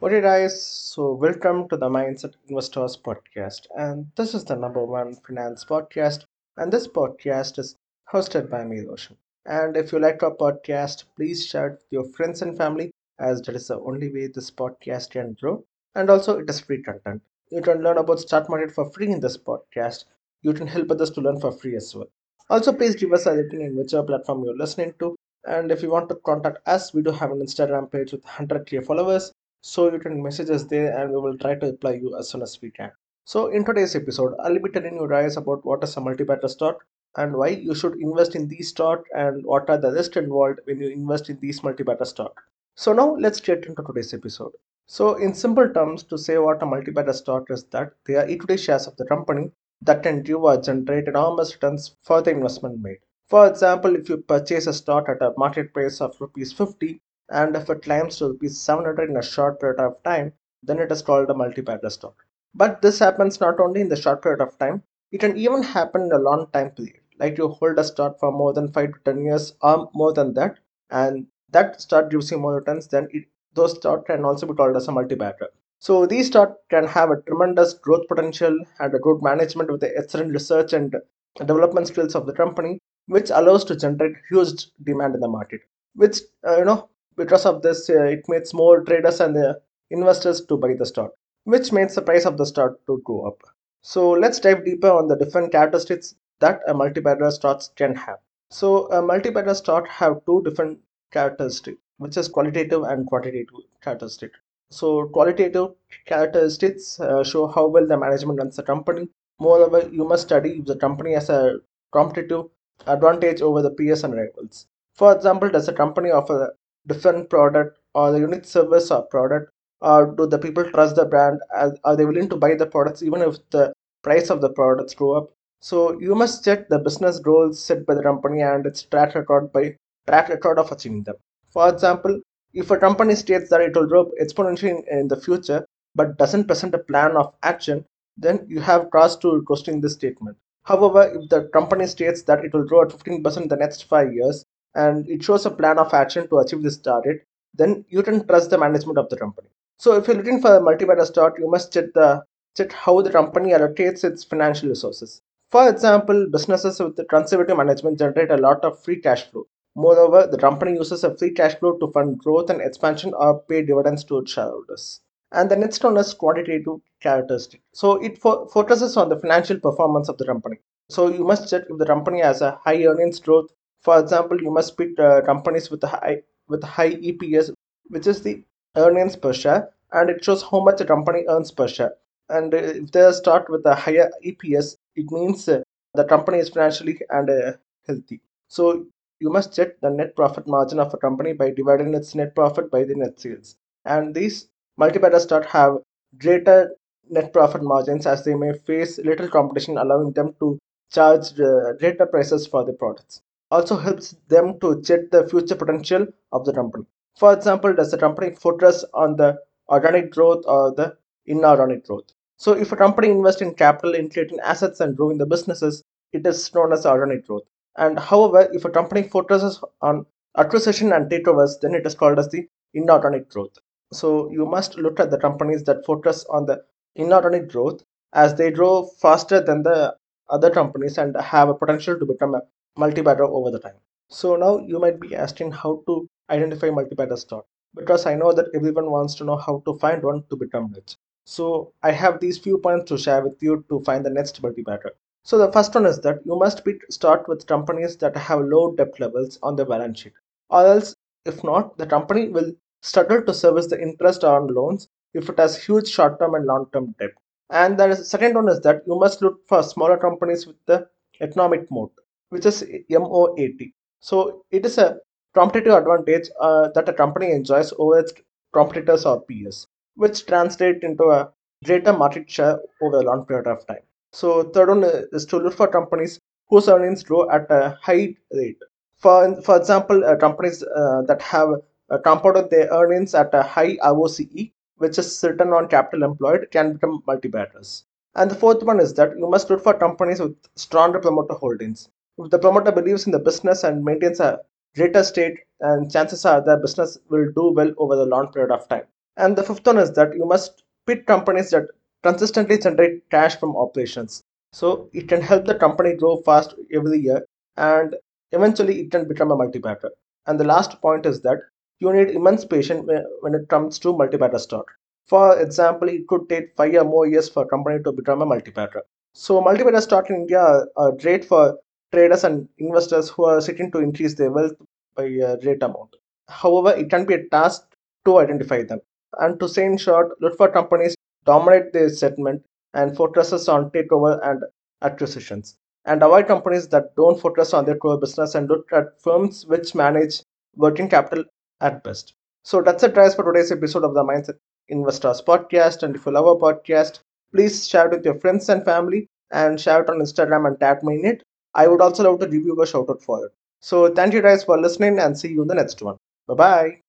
What it is, so welcome to the Mindset Investors Podcast, and this is the #1 finance podcast, and this podcast is hosted by me, Roshan. And if you like our podcast, please share it with your friends and family, as that is the only way this podcast can grow. And also, it is free content. You can learn about stock market for free in this podcast. You can help others to learn for free as well. Also, please give us a rating in whichever platform you're listening to. And if you want to contact us, we do have an Instagram page with 100k followers. So you can message us there and we will try to reply you as soon as we can. So in today's episode, I'll be telling you guys about what is a multibagger stock and why you should invest in these stock and what are the risks involved when you invest in these multibagger stock. So now let's get into today's episode. So in simple terms, to say what a multibagger stock is, that they are equity shares of the company that can give or generate enormous returns for the investment made. For example, if you purchase a stock at a market price of ₹50, and if it climbs to ₹700 in a short period of time, then it is called a multibagger stock. But this happens not only in the short period of time, it can even happen in a long time period. Like you hold a stock for more than 5 to 10 years or more than that, and that stock gives you more returns, then those stock can also be called as a multibagger. So these stock can have a tremendous growth potential and a good management with the excellent research and development skills of the company, which allows to generate huge demand in the market, which, because of this, it makes more traders and investors to buy the stock, which makes the price of the stock to go up. So let's dive deeper on the different characteristics that a multibagger stock can have. So a multibagger stock have two different characteristics, which is qualitative and quantitative characteristics. So qualitative characteristics show how well the management runs the company. Moreover, you must study if the company has a competitive advantage over the peers and rivals. For example, does the company offer different product or the unique service or product, or do the people trust the brand? Are they willing to buy the products even if the price of the products go up? So you must check the business goals set by the company and its track record of achieving them. For example, if a company states that it will grow exponentially in the future but doesn't present a plan of action, then you have cause to question this statement. However, if the company states that it will grow at 15% in the next 5 years, and it shows a plan of action to achieve this target, then you can trust the management of the company. So if you're looking for a multibagger stock, you must check how the company allocates its financial resources. For example, businesses with the conservative management generate a lot of free cash flow. Moreover, the company uses a free cash flow to fund growth and expansion or pay dividends to its shareholders. And the next one is quantitative characteristic. So it focuses on the financial performance of the company. So you must check if the company has a high earnings growth. For example, you must pick companies with a high EPS, which is the earnings per share, and it shows how much a company earns per share. And if they start with a higher EPS, it means the company is financially and healthy. So you must check the net profit margin of a company by dividing its net profit by the net sales. And these multibagger stocks have greater net profit margins as they may face little competition, allowing them to charge greater prices for the products. Also helps them to check the future potential of the company. For example, does the company focus on the organic growth or the inorganic growth? So if a company invests in capital in creating assets and growing the businesses, it is known as organic growth. And however, if a company focuses on acquisition and takeovers, then it is called as the inorganic growth. So you must look at the companies that focus on the inorganic growth as they grow faster than the other companies and have a potential to become a multibagger over the time. So now you might be asking how to identify multibagger stock, because I know that everyone wants to know how to find one to become rich. So I have these few points to share with you to find the next multibagger. So the first one is that you must start with companies that have low debt levels on their balance sheet, or else if not, the company will struggle to service the interest on loans if it has huge short-term and long-term debt. And the second one is that you must look for smaller companies with the economic moat, which is MOAT. So it is a competitive advantage that a company enjoys over its competitors or peers, which translates into a greater market share over a long period of time. So third one is to look for companies whose earnings grow at a high rate. For example, companies that have compounded their earnings at a high ROCE, which is return on capital employed, can become multibaggers. And the fourth one is that you must look for companies with stronger promoter holdings. If the promoter believes in the business and maintains a greater stake, and chances are the business will do well over the long period of time. And the fifth one is that you must pick companies that consistently generate cash from operations. So it can help the company grow fast every year, and eventually it can become a multibagger. And the last point is that you need immense patience when it comes to multibagger stock. For example, it could take 5 or more years for a company to become a multibagger. So multibagger stock in India are great for traders and investors who are seeking to increase their wealth by a great amount. However, it can be a task to identify them. And to say in short, look for companies dominate their segment and focuses on takeover and acquisitions. And avoid companies that don't focus on their core business and look at firms which manage working capital at best. So that's it guys for today's episode of the Mindset Investors Podcast. And if you love our podcast, please share it with your friends and family and share it on Instagram and tag me in it. I would also love to give you a shout out for it. So thank you guys for listening and see you in the next one. Bye bye.